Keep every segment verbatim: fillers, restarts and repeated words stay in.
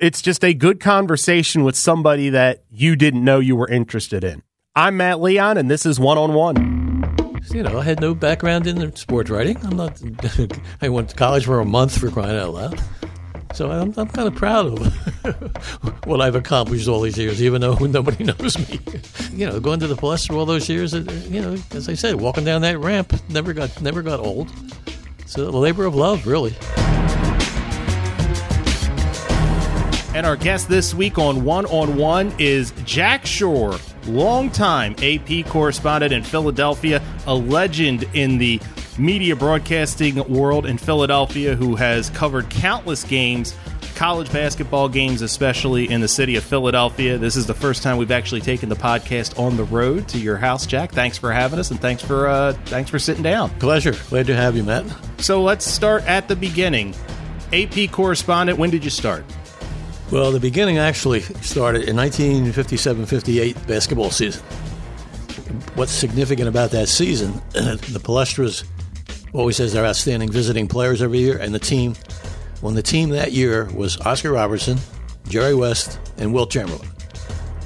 It's just a good conversation with somebody that you didn't know you were interested in. I'm Matt Leon, and this is One on One. You know, I had no background in sports writing. I'm not. I went to college for a month, for crying out loud. So I'm, I'm kind of proud of what I've accomplished all these years, even though nobody knows me. You know, going to the Palestra all those years. You know, as I said, walking down that ramp never got never got old. It's a labor of love, really. And our guest this week on One on One is Jack Shore, longtime A P correspondent in Philadelphia, a legend in the media broadcasting world in Philadelphia who has covered countless games, college basketball games, especially in the city of Philadelphia. This is the first time we've actually taken the podcast on the road to your house, Jack. Thanks for having us, and thanks for uh, thanks for sitting down. Pleasure. Glad to have you, Matt. So let's start at the beginning. A P correspondent, when did you start? Well, the beginning actually started in nineteen fifty-seven fifty-eight basketball season. What's significant about that season, the Palestras always has their outstanding visiting players every year, and the team, when the team that year was Oscar Robertson, Jerry West, and Wilt Chamberlain,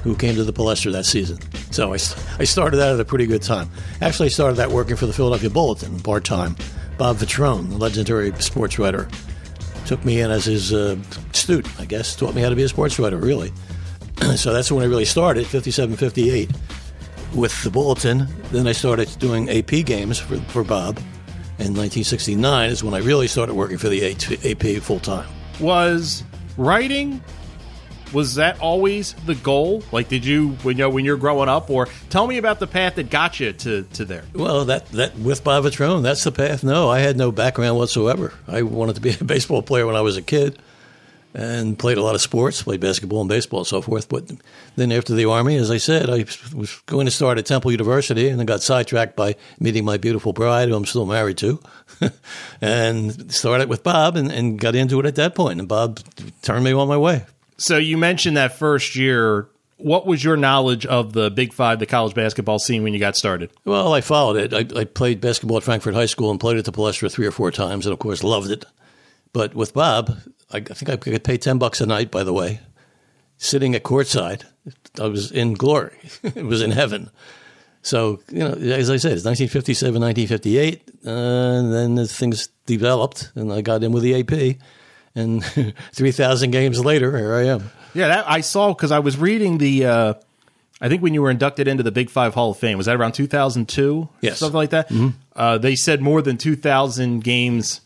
who came to the Palestra that season. So I, I started that at a pretty good time. Actually, I started that working for the Philadelphia Bulletin part-time. Bob Vitrone, the legendary sports writer, took me in as his uh, student, I guess. Taught me how to be a sports writer, really. So that's when I really started, fifty-seven fifty-eight, with the Bulletin. Then I started doing A P games for, for Bob. In nineteen sixty-nine is when I really started working for the A P full-time. Was writing, was that always the goal? Like, did you, you know, when you're growing up? Or tell me about the path that got you to, to there. Well, that, that with Bob Vitrone, that's the path. No, I had no background whatsoever. I wanted to be a baseball player when I was a kid and played a lot of sports, played basketball and baseball and so forth. But then after the Army, as I said, I was going to start at Temple University and then got sidetracked by meeting my beautiful bride, who I'm still married to, and started with Bob and, and got into it at that point. And Bob turned me on my way. So you mentioned that first year. What was your knowledge of the Big Five, the college basketball scene, when you got started? Well, I followed it. I, I played basketball at Frankfurt High School and played at the Palestra three or four times and, of course, loved it. But with Bob, I think I could pay ten bucks a night, by the way, sitting at courtside. I was in glory. It was in heaven. So, you know, as I said, it's nineteen fifty-seven, nineteen fifty-eight, uh, and then as things developed, and I got in with the A P, and three thousand games later, here I am. Yeah, that I saw because I was reading the uh, – I think when you were inducted into the Big Five Hall of Fame, was that around two thousand two? Yes. Something like that? Mm-hmm. Uh, they said more than two thousand games.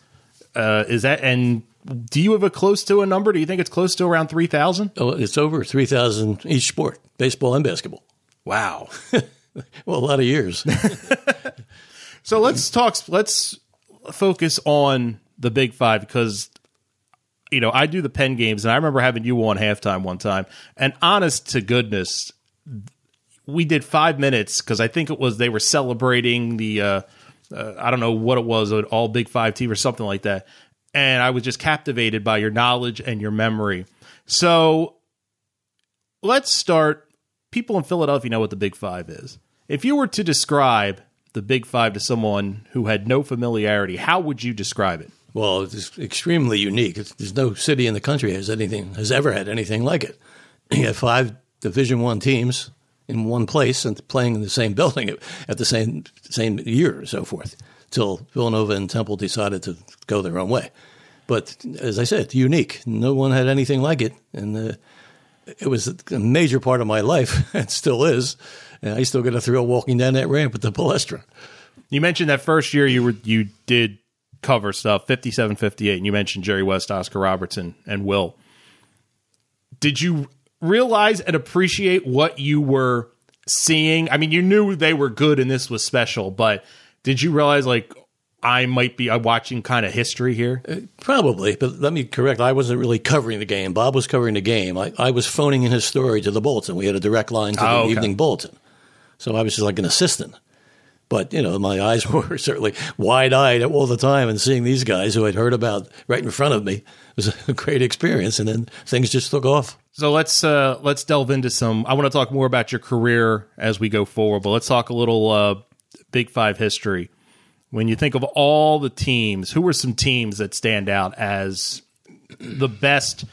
Uh, is that – and – do you have a close to a number? Do you think it's close to around three thousand? Oh, it's over three thousand each sport, baseball and basketball. Wow. Well, a lot of years. So let's talk, let's focus on the Big Five because, you know, I do the Penn games, and I remember having you on halftime one time. And honest to goodness, we did five minutes because I think it was they were celebrating the, uh, uh, I don't know what it was, an all Big Five team or something like that. And I was just captivated by your knowledge and your memory. So let's start. People in Philadelphia know what the Big Five is. If you were to describe the Big Five to someone who had no familiarity, how would you describe it? Well, it's extremely unique. It's, there's no city in the country has anything has ever had anything like it. You have five Division One teams in one place and playing in the same building at the same same year and so forth. Till Villanova and Temple decided to go their own way. But as I said, unique. No one had anything like it. And uh, it was a major part of my life. It still is. And I still get a thrill walking down that ramp with the Palestra. You mentioned that first year you were you did cover stuff, fifty-seven fifty-eight, and you mentioned Jerry West, Oscar Robertson, and Will. Did you realize and appreciate what you were seeing? I mean, you knew they were good and this was special, but... did you realize, like, I might be watching kind of history here? Uh, probably, but let me correct. I wasn't really covering the game. Bob was covering the game. I, I was phoning in his story to the Bulletin. We had a direct line to oh, the okay. Evening Bulletin. So I was just like an assistant. But, you know, my eyes were certainly wide-eyed all the time, and seeing these guys who I'd heard about right in front of me was a great experience, and then things just took off. So let's uh, let's delve into some – I want to talk more about your career as we go forward, but let's talk a little uh, – Big Five history. When you think of all the teams, who are some teams that stand out as the best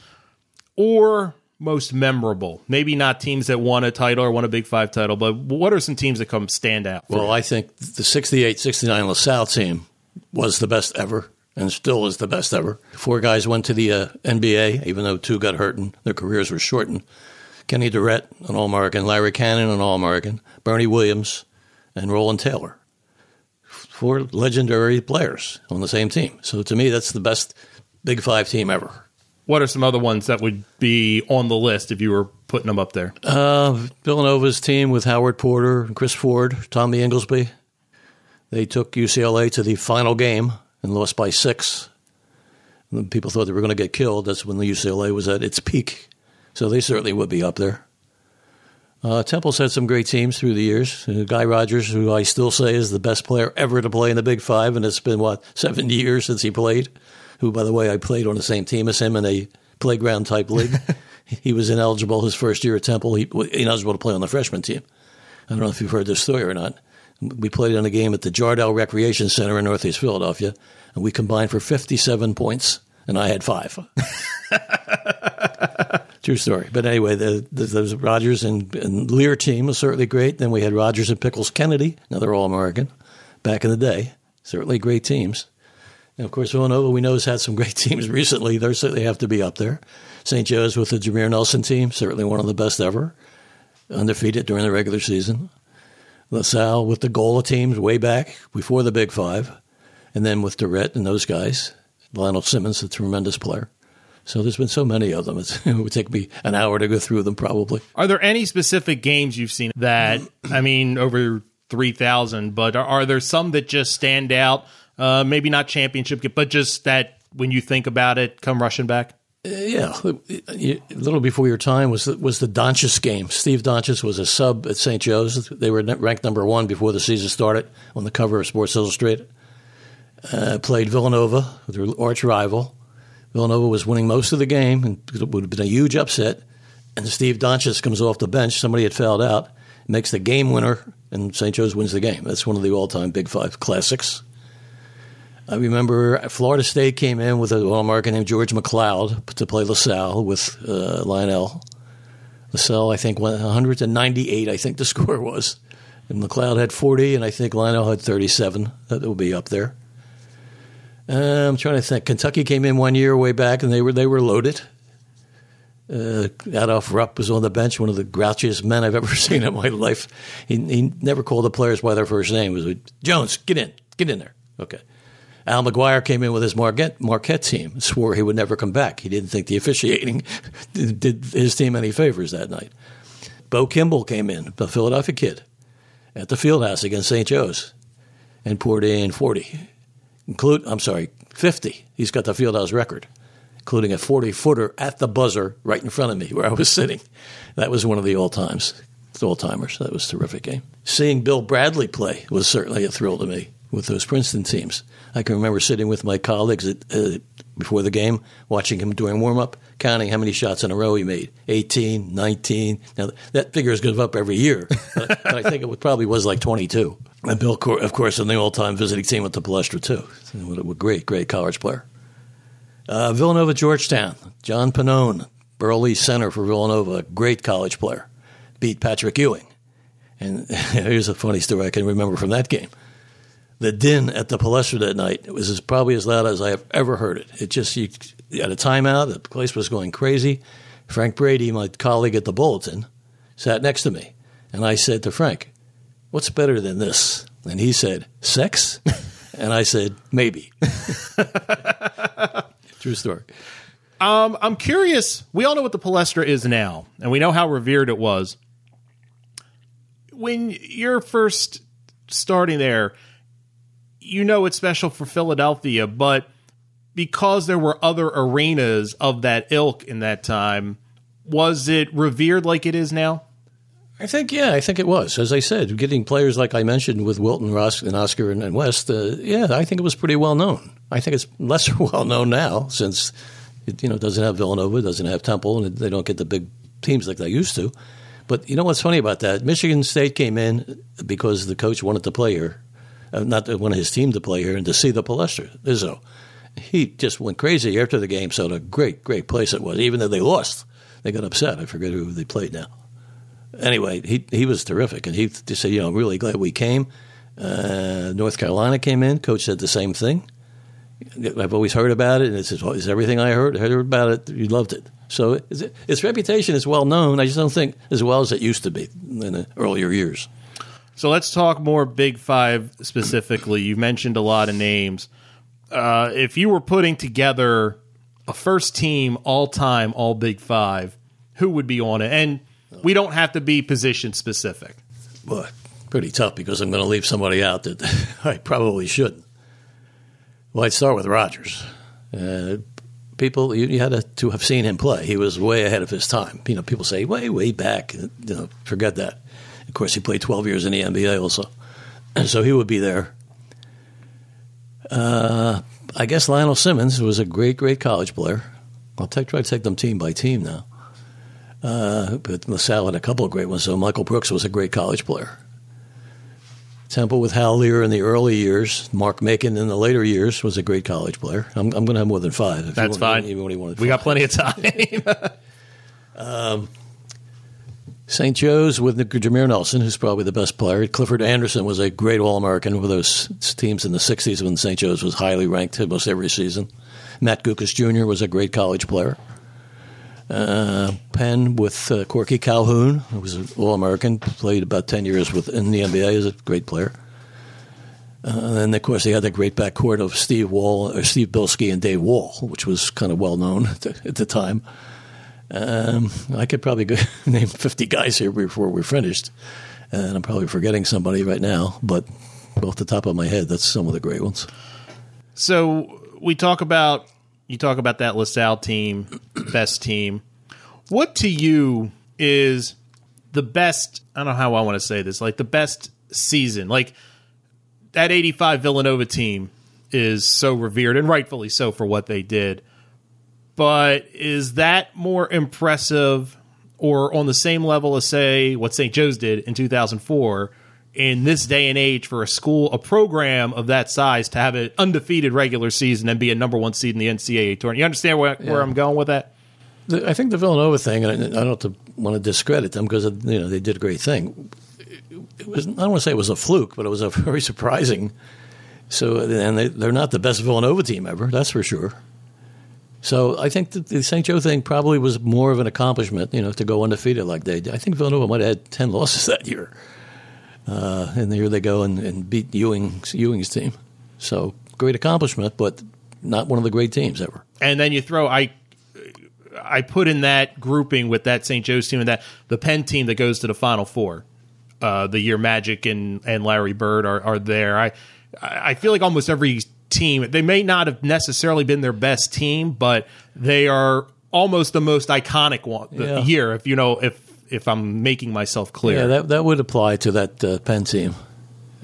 or most memorable? Maybe not teams that won a title or won a Big Five title, but what are some teams that come stand out? Well, I think the sixty-eight sixty-nine LaSalle team was the best ever and still is the best ever. Four guys went to the uh, N B A, even though two got hurt and their careers were shortened. Kenny Durrett, an All-American, Larry Cannon, an All-American, Bernie Williams, and Roland Taylor. Four legendary players on the same team. So to me, that's the best Big Five team ever. What are some other ones that would be on the list if you were putting them up there? Uh, Villanova's team with Howard Porter, Chris Ford, Tommy Inglesby. They took U C L A to the final game and lost by six. And people thought they were going to get killed. That's when the U C L A was at its peak. So they certainly would be up there. Uh, Temple's had some great teams through the years. Uh, Guy Rodgers, who I still say is the best player ever to play in the Big Five, and it's been, what, seven years since he played, who, by the way, I played on the same team as him in a playground-type league. He was ineligible his first year at Temple. He was ineligible to play on the freshman team. I don't know if you've heard this story or not. We played in a game at the Jardel Recreation Center in Northeast Philadelphia, and we combined for fifty-seven points, and I had five. True story. But anyway, the, the, the Rodgers and, and Lear team was certainly great. Then we had Rodgers and Pickles Kennedy, another All-American, back in the day. Certainly great teams. And, of course, Villanova, we know, has had some great teams recently. They certainly have to be up there. Saint Joe's with the Jameer Nelson team, certainly one of the best ever, undefeated during the regular season. LaSalle with the Gola teams way back before the Big Five, and then with Durrett and those guys. Lionel Simmons, a tremendous player. So there's been so many of them. It's, it would take me an hour to go through them probably. Are there any specific games you've seen that, I mean, over three thousand, but are, are there some that just stand out? Uh, maybe not championship, but just that when you think about it, come rushing back? Yeah. A little before your time was the, was the Doncic game. Steve Doncic was a sub at Saint Joe's. They were ranked number one before the season started on the cover of Sports Illustrated. Uh, played Villanova, their arch rival. Villanova was winning most of the game, and it would have been a huge upset. And Steve Doncic comes off the bench. Somebody had fouled out, makes the game winner, and Saint Joe's wins the game. That's one of the all-time Big Five classics. I remember Florida State came in with an All-American named George McLeod to play LaSalle with uh, Lionel. LaSalle, I think, went one hundred ninety-eight, I think the score was. And McLeod had forty, and I think Lionel had thirty-seven. That will be up there. Uh, I'm trying to think. Kentucky came in one year way back, and they were they were loaded. Uh, Adolph Rupp was on the bench, one of the grouchiest men I've ever seen in my life. He, he never called the players by their first name. It was like, Jones, get in. Get in there. Okay. Al McGuire came in with his Marquette, Marquette team, swore he would never come back. He didn't think the officiating did his team any favors that night. Bo Kimball came in, the Philadelphia kid, at the Fieldhouse against Saint Joe's and poured in forty. Include, I'm sorry, fifty. He's got the Fieldhouse record, including a forty-footer at the buzzer right in front of me where I was sitting. That was one of the all-times, all-timers. That was a terrific game. Seeing Bill Bradley play was certainly a thrill to me with those Princeton teams. I can remember sitting with my colleagues at, uh, before the game, watching him doing warm-up, counting how many shots in a row he made, eighteen, nineteen. Now, that figure is going up every year, but, but I think it probably was like twenty-two. And Bill, of course, in the all-time visiting team with the Palestra, too. A great, great college player. Uh, Villanova, Georgetown. John Pannone, Burley center for Villanova, a great college player, beat Patrick Ewing. And here's a funny story I can remember from that game. The din at the Palestra that night, it was as, probably as loud as I have ever heard it. It just, you had a timeout, the place was going crazy. Frank Brady, my colleague at the Bulletin, sat next to me. And I said to Frank, what's better than this? And he said, sex? And I said, maybe. True story. Um, I'm curious. We all know what the Palestra is now, and we know how revered it was. When you're first starting there, you know it's special for Philadelphia, but because there were other arenas of that ilk in that time, was it revered like it is now? I think, yeah, I think it was. As I said, getting players like I mentioned with Wilt and, Ross and Oscar and, and West, uh, yeah, I think it was pretty well known. I think it's lesser well known now since it you know, doesn't have Villanova, doesn't have Temple, and they don't get the big teams like they used to. But you know what's funny about that? Michigan State came in because the coach wanted to play here, uh, not wanted his team to play here, and to see the Palestra, Izzo. he just went crazy after the game. So what a great, great place it was. Even though they lost, they got upset. I forget who they played now. Anyway, he he was terrific, and he just said, "You know, I'm really glad we came." Uh, North Carolina came in. Coach said the same thing. I've always heard about it, and it's, it's everything I heard heard about it. You loved it, so it's, its reputation is well known. I just don't think as well as it used to be in the earlier years. So let's talk more Big Five specifically. You mentioned a lot of names. Uh, if you were putting together a first team all time, all Big Five, who would be on it? And we don't have to be position specific. Well, pretty tough because I'm going to leave somebody out that I probably shouldn't. Well, I'd start with Rodgers. Uh, people, you, you had to, to have seen him play. He was way ahead of his time. You know, people say way, way back. You know, forget that. Of course, he played twelve years in the N B A also, and so he would be there. Uh, I guess Lionel Simmons was a great, great college player. I'll take, try to take them team by team now. Uh, but LaSalle had a couple of great ones, so Michael Brooks was a great college player. Temple with Hal Lear in the early years, Mark Macon in the later years was a great college player. I'm, I'm going to have more than five. If That's you want, fine. Even when he wanted five. We got plenty of time. um, Saint Joe's with Jameer Nelson, who's probably the best player. Clifford Anderson was a great All-American with those teams in the sixties when Saint Joe's was highly ranked almost every season. Matt Gukas Junior was a great college player. Uh, Penn with uh, Corky Calhoun, who was an All-American, played about ten years within the N B A as a great player. Uh, and, of course, they had the great backcourt of Steve Wall, or Steve Bilski and Dave Wall, which was kind of well-known at the, at the time. Um, I could probably go, name fifty guys here before we're finished, and I'm probably forgetting somebody right now, but off the top of my head, that's some of the great ones. So we talk about You talk about that LaSalle team, best team. What to you is the best, I don't know how I want to say this, like the best season? Like that eighty-five Villanova team is so revered, and rightfully so for what they did. But is that more impressive or on the same level as, say, what Saint Joe's did in two thousand four in this day and age for a school, a program of that size to have an undefeated regular season and be a number one seed in the N C A A tournament? You understand where, yeah. where I'm going with that? The, I think the Villanova thing, and I, I don't want to discredit them because, you know, they did a great thing. It was, I don't want to say it was a fluke, but it was a very surprising. So, and they, they're not the best Villanova team ever, that's for sure. So I think the Saint Joe thing probably was more of an accomplishment, you know, to go undefeated like they did. I think Villanova might have had ten losses that year. Uh, and here they go and, and beat Ewing's, Ewing's team. So great accomplishment, but not one of the great teams ever. And then you throw I, I put in that grouping with that Saint Joe's team and that the Penn team that goes to the Final Four, uh, the year Magic and, and Larry Bird are, are there. I I feel like almost every team, they may not have necessarily been their best team, but they are almost the most iconic one the yeah. year. If you know if. If I'm making myself clear. Yeah, that that would apply to that uh, Penn team.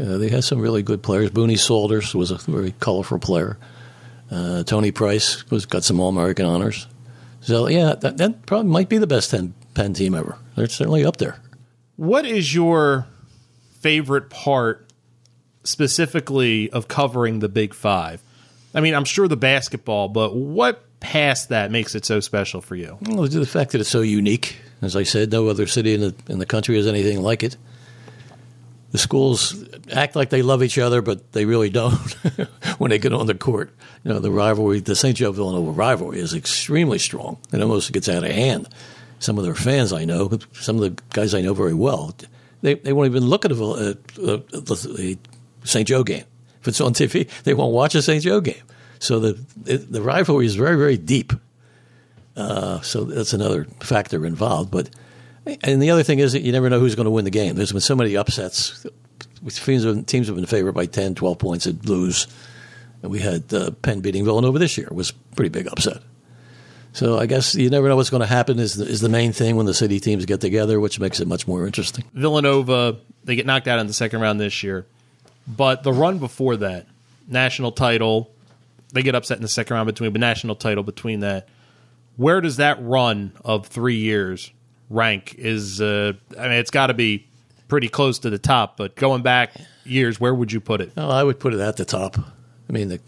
Uh, they had some really good players. Booney Saunders was a very colorful player. Uh, Tony Price was got some All-American honors. So, yeah, that, that probably might be the best Penn team ever. They're certainly up there. What is your favorite part specifically of covering the Big Five? I mean, I'm sure the basketball, but what past that makes it so special for you? Well, the fact that it's so unique. As I said, no other city in the, in the country has anything like it. The schools act like they love each other, but they really don't when they get on the court. You know, the rivalry, the Saint Joe Villanova rivalry is extremely strong. It almost gets out of hand. Some of their fans I know, some of the guys I know very well, they, they won't even look at a, a, a Saint Joe game. If it's on T V, they won't watch a Saint Joe game. So the the rivalry is very, very deep. Uh, so that's another factor involved. But and the other thing is that you never know who's going to win the game. There's been so many upsets. Teams have, teams have been favored by ten, twelve points and lose. And we had uh, Penn beating Villanova this year. It was a pretty big upset. So I guess you never know what's going to happen is the, is the main thing when the city teams get together, which makes it much more interesting. Villanova, they get knocked out in the second round this year. But the run before that, national title, they get upset in the second round between, but national title between that. Where does that run of three years rank? Is uh, I mean, it's got to be pretty close to the top, but going back years, where would you put it? Oh, I would put it at the top. I mean, the,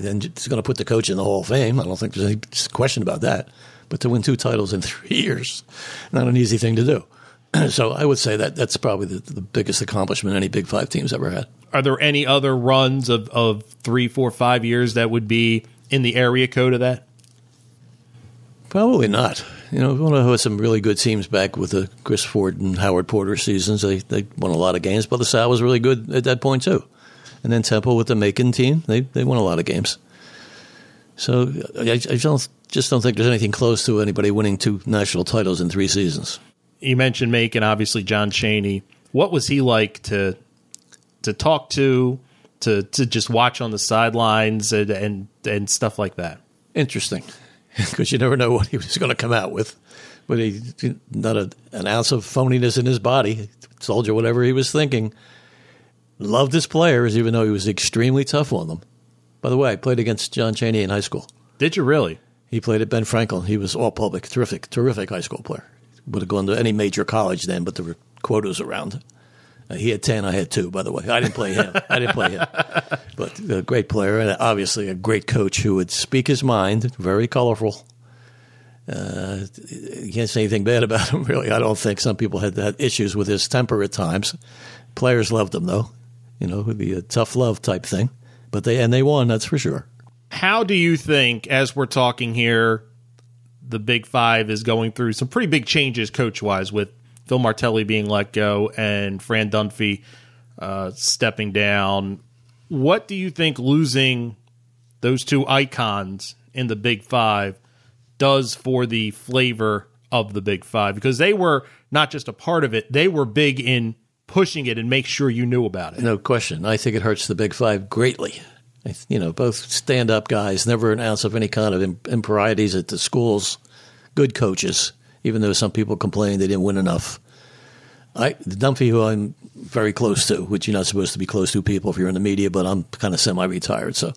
then it's going to put the coach in the Hall of Fame. I don't think there's any question about that. But to win two titles in three years, not an easy thing to do. So I would say that that's probably the, the biggest accomplishment any Big Five team's ever had. Are there any other runs of, of three, four, five years that would be in the area code of that? Probably not. You know, Villanova had some really good teams back with the Chris Ford and Howard Porter seasons. They they won a lot of games, but LaSalle was really good at that point too. And then Temple with the Macon team, they they won a lot of games. So I, I don't just don't think there's anything close to anybody winning two national titles in three seasons. You mentioned Macon, obviously John Chaney. What was he like to to talk to, to to just watch on the sidelines and and, and stuff like that? Interesting, because you never know what he was going to come out with. But he not a, an ounce of phoniness in his body. He told you whatever he was thinking. Loved his players, even though he was extremely tough on them. By the way, I played against John Chaney in high school. Did you really? He played at Ben Franklin. He was all public, terrific, terrific high school player. Would have gone to any major college then, but there were quotas around. Uh, he had ten, I had two, by the way. I didn't play him. I didn't play him. But a great player and obviously a great coach who would speak his mind, very colorful. Uh, you can't say anything bad about him, really. I don't think some people had, had issues with his temper at times. Players loved him, though. You know, it would be a tough love type thing. But they and they won, that's for sure. How do you think, as we're talking here, the Big Five is going through some pretty big changes coach-wise with Phil Martelli being let go and Fran Dunphy uh, stepping down. What do you think losing those two icons in the Big Five does for the flavor of the Big Five? Because they were not just a part of it, they were big in pushing it and make sure you knew about it. No question. I think it hurts the Big Five greatly. You know, both stand-up guys, never an ounce of any kind of improprieties at the schools, good coaches, even though some people complained they didn't win enough. I Dunphy, who I'm very close to, which you're not supposed to be close to people if you're in the media, but I'm kind of semi-retired, so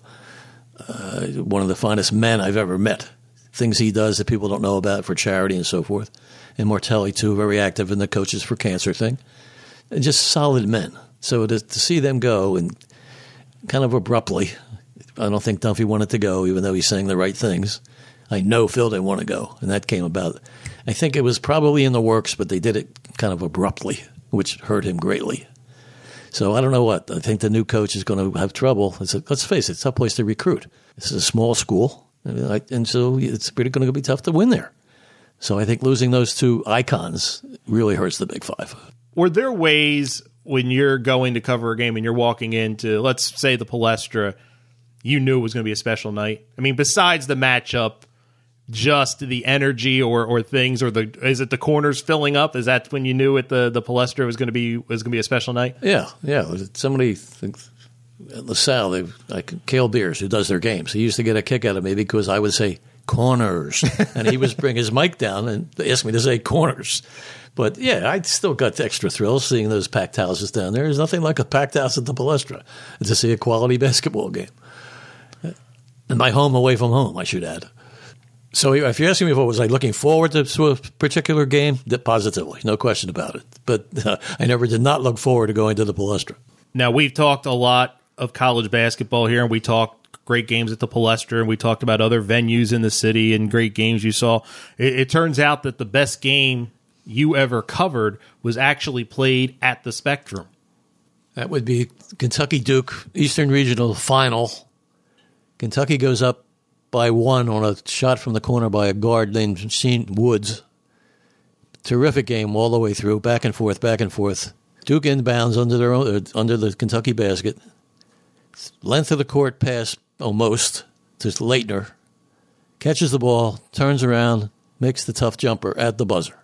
uh, one of the finest men I've ever met. Things he does that people don't know about for charity and so forth. And Martelli, too, very active in the Coaches for Cancer thing. And just solid men. So to, to see them go and kind of abruptly. I don't think Dunphy wanted to go, even though he's saying the right things. I know Phil didn't want to go, and that came about. I think it was probably in the works, but they did it kind of abruptly, which hurt him greatly. So I don't know what. I think the new coach is going to have trouble. It's a, let's face it, it's a tough place to recruit. It's a small school, and so it's pretty going to be tough to win there. So I think losing those two icons really hurts the Big Five. Were there ways when you're going to cover a game and you're walking into, let's say, the Palestra, you knew it was going to be a special night? I mean, besides the matchup, just the energy or or things, or the is it the corners filling up? Is that when you knew at the, the Palestra was going to be was going to be a special night? Yeah, yeah. Somebody at LaSalle, they, like Cale Beers, who does their games, he used to get a kick out of me because I would say corners, and he would bring his mic down and ask me to say corners. But, yeah, I still got extra thrills seeing those packed houses down there. There's nothing like a packed house at the Palestra to see a quality basketball game. And my home away from home, I should add. So if you're asking me if I was like looking forward to a particular game, positively, no question about it. But uh, I never did not look forward to going to the Palestra. Now, we've talked a lot of college basketball here, and we talked great games at the Palestra, and we talked about other venues in the city and great games you saw. It, it turns out that the best game you ever covered was actually played at the Spectrum. That would be Kentucky-Duke Eastern Regional Final. Kentucky goes up by one on a shot from the corner by a guard named Sheen Woods. Terrific game all the way through, back and forth, back and forth. Duke inbounds under their own, under the Kentucky basket. Length of the court pass almost to Leitner. Catches the ball, turns around, makes the tough jumper at the buzzer.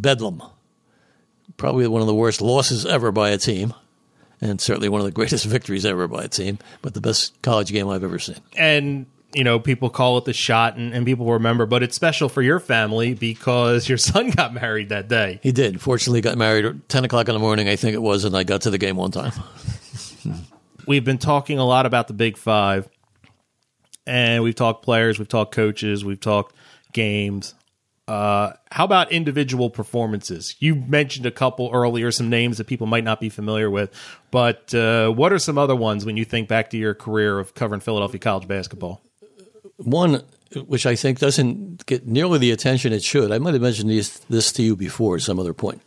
Bedlam, probably one of the worst losses ever by a team, and certainly one of the greatest victories ever by a team, but the best college game I've ever seen. And, you know, people call it the shot, and, and people remember, but it's special for your family because your son got married that day. He did. Fortunately, got married at ten o'clock in the morning, I think it was, and I got to the game one time. We've been talking a lot about the Big Five, and we've talked players, we've talked coaches, we've talked games. Uh, how about individual performances? You mentioned a couple earlier, some names that people might not be familiar with, but uh, what are some other ones when you think back to your career of covering Philadelphia college basketball? One which I think doesn't get nearly the attention it should. I might have mentioned these, this to you before at some other point.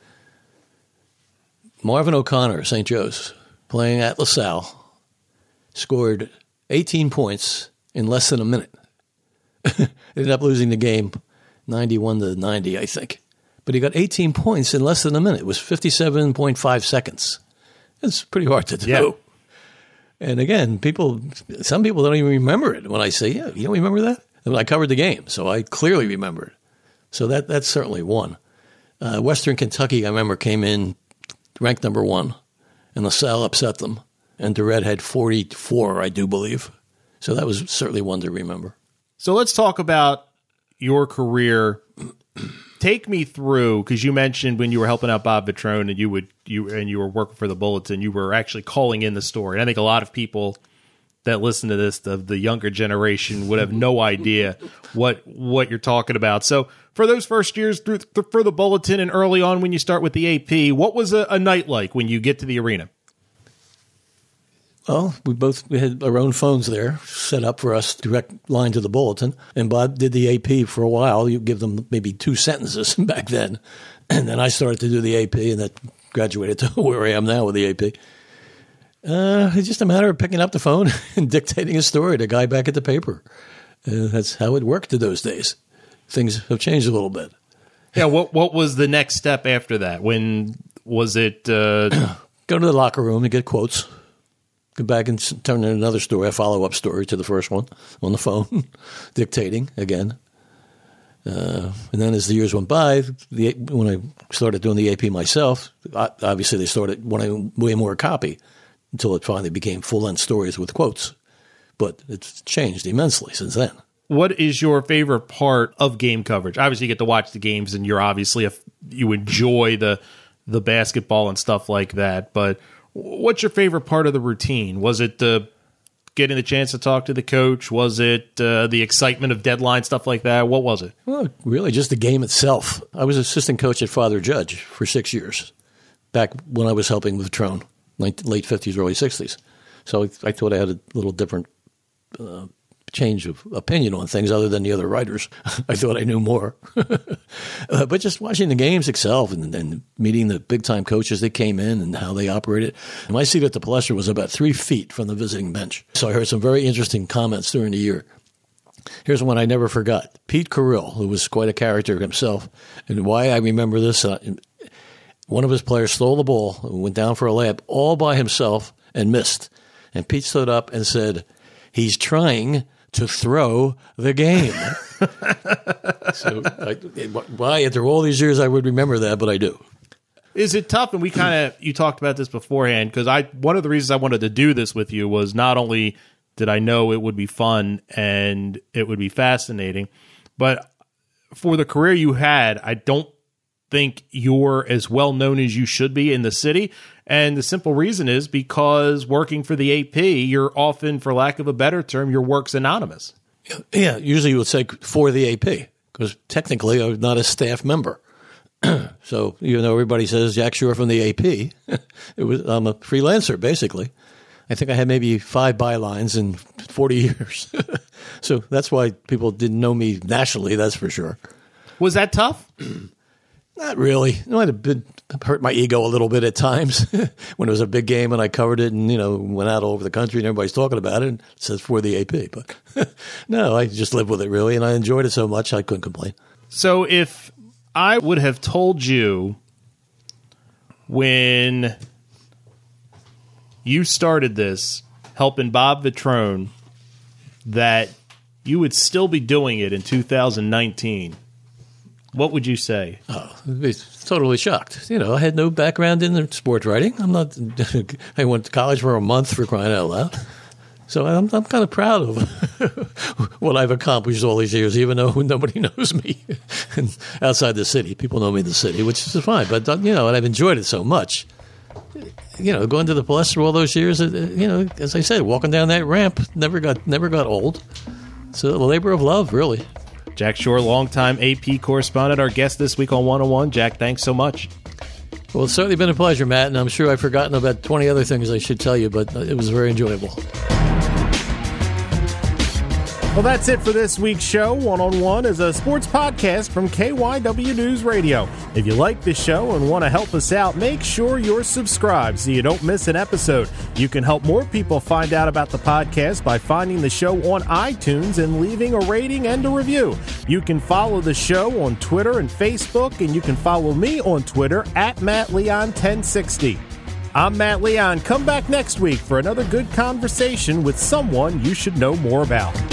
Marvin O'Connor, Saint Joe's, playing at LaSalle, scored eighteen points in less than a minute. Ended up losing the game ninety-one to ninety, I think. But he got eighteen points in less than a minute. It was fifty-seven point five seconds. That's pretty hard to do. Yeah. And again, people, some people don't even remember it when I say, yeah, you don't remember that? And I covered the game, so I clearly remember it. So that that's certainly one. Uh, Western Kentucky, I remember, came in ranked number one, and LaSalle upset them. And Durrett had forty-four, I do believe. So that was certainly one to remember. So let's talk about your career. Take me through, because you mentioned when you were helping out Bob Vitrone and you would you and you were working for the Bulletin, you were actually calling in the story. And I think a lot of people that listen to this, the, the younger generation, would have no idea what what you're talking about. So for those first years through, through for the Bulletin and early on when you start with the A P, what was a, a night like when you get to the arena? Well, we both we had our own phones there set up for us, direct line to the Bulletin. And Bob did the A P for a while. You give them maybe two sentences back then. And then I started to do the A P, and that graduated to where I am now with the A P. Uh, it's just a matter of picking up the phone and dictating a story to a guy back at the paper. Uh, that's how it worked in those days. Things have changed a little bit. Yeah, what what was the next step after that? When was it? Uh... Go to the locker room and get quotes. Go back and turn in another story, a follow-up story to the first one on the phone, dictating again. Uh, and then as the years went by, the, when I started doing the A P myself, I, obviously they started wanting way more copy until it finally became full-length stories with quotes. But it's changed immensely since then. What is your favorite part of game coverage? Obviously, you get to watch the games, and you're obviously a, you enjoy the the basketball and stuff like that, but what's your favorite part of the routine? Was it uh, getting the chance to talk to the coach? Was it uh, the excitement of deadline, stuff like that? What was it? Well, really just the game itself. I was assistant coach at Father Judge for six years, back when I was helping with Vitrone, late fifties, early sixties. So I, I thought I had a little different uh, change of opinion on things other than the other writers. I thought I knew more. uh, but just watching the games itself and, and meeting the big-time coaches that came in and how they operated. And my seat at the Palestra was about three feet from the visiting bench. So I heard some very interesting comments during the year. Here's one I never forgot. Pete Carrill, who was quite a character himself, and why I remember this, uh, one of his players stole the ball, went down for a layup all by himself and missed. And Pete stood up and said, "He's trying to throw the game." So I, why, after all these years, I would remember that, but I do. Is it tough? And we kind of, you talked about this beforehand, because I one of the reasons I wanted to do this with you was not only did I know it would be fun and it would be fascinating, but for the career you had, I don't think you're as well known as you should be in the city. And the simple reason is because working for the A P, you're often, for lack of a better term, your work's anonymous. Yeah, usually you would say for the A P, because technically I'm not a staff member. So, you know, everybody says Jack Shore from the A P. It was, I'm a freelancer, basically. I think I had maybe five bylines in forty years. So that's why people didn't know me nationally, that's for sure. Was that tough? Not really. It might have been, hurt my ego a little bit at times when it was a big game and I covered it and, you know, went out all over the country and everybody's talking about it and it says for the A P. But no, I just lived with it really and I enjoyed it so much I couldn't complain. So if I would have told you when you started this, helping Bob Vitrone, that you would still be doing it in two thousand nineteen, what would you say? Oh, I'd be totally shocked. You know, I had no background in sports writing. I'm not. I went to college for a month, for crying out loud. So I'm, I'm kind of proud of what I've accomplished all these years, even though nobody knows me and outside the city. People know me in the city, which is fine. But you know, and I've enjoyed it so much. You know, going to the Palestra all those years. You know, as I said, walking down that ramp never got never got old. It's a labor of love, really. Jack Shore, longtime A P correspondent, our guest this week on One on One. Jack, thanks so much. Well, it's certainly been a pleasure, Matt, and I'm sure I've forgotten about twenty other things I should tell you, but it was very enjoyable. Well, that's it for this week's show. One on One is a sports podcast from K Y W News Radio. If you like the show and want to help us out, make sure you're subscribed so you don't miss an episode. You can help more people find out about the podcast by finding the show on iTunes and leaving a rating and a review. You can follow the show on Twitter and Facebook, and you can follow me on Twitter at Matt Leon ten sixty. I'm Matt Leon. Come back next week for another good conversation with someone you should know more about.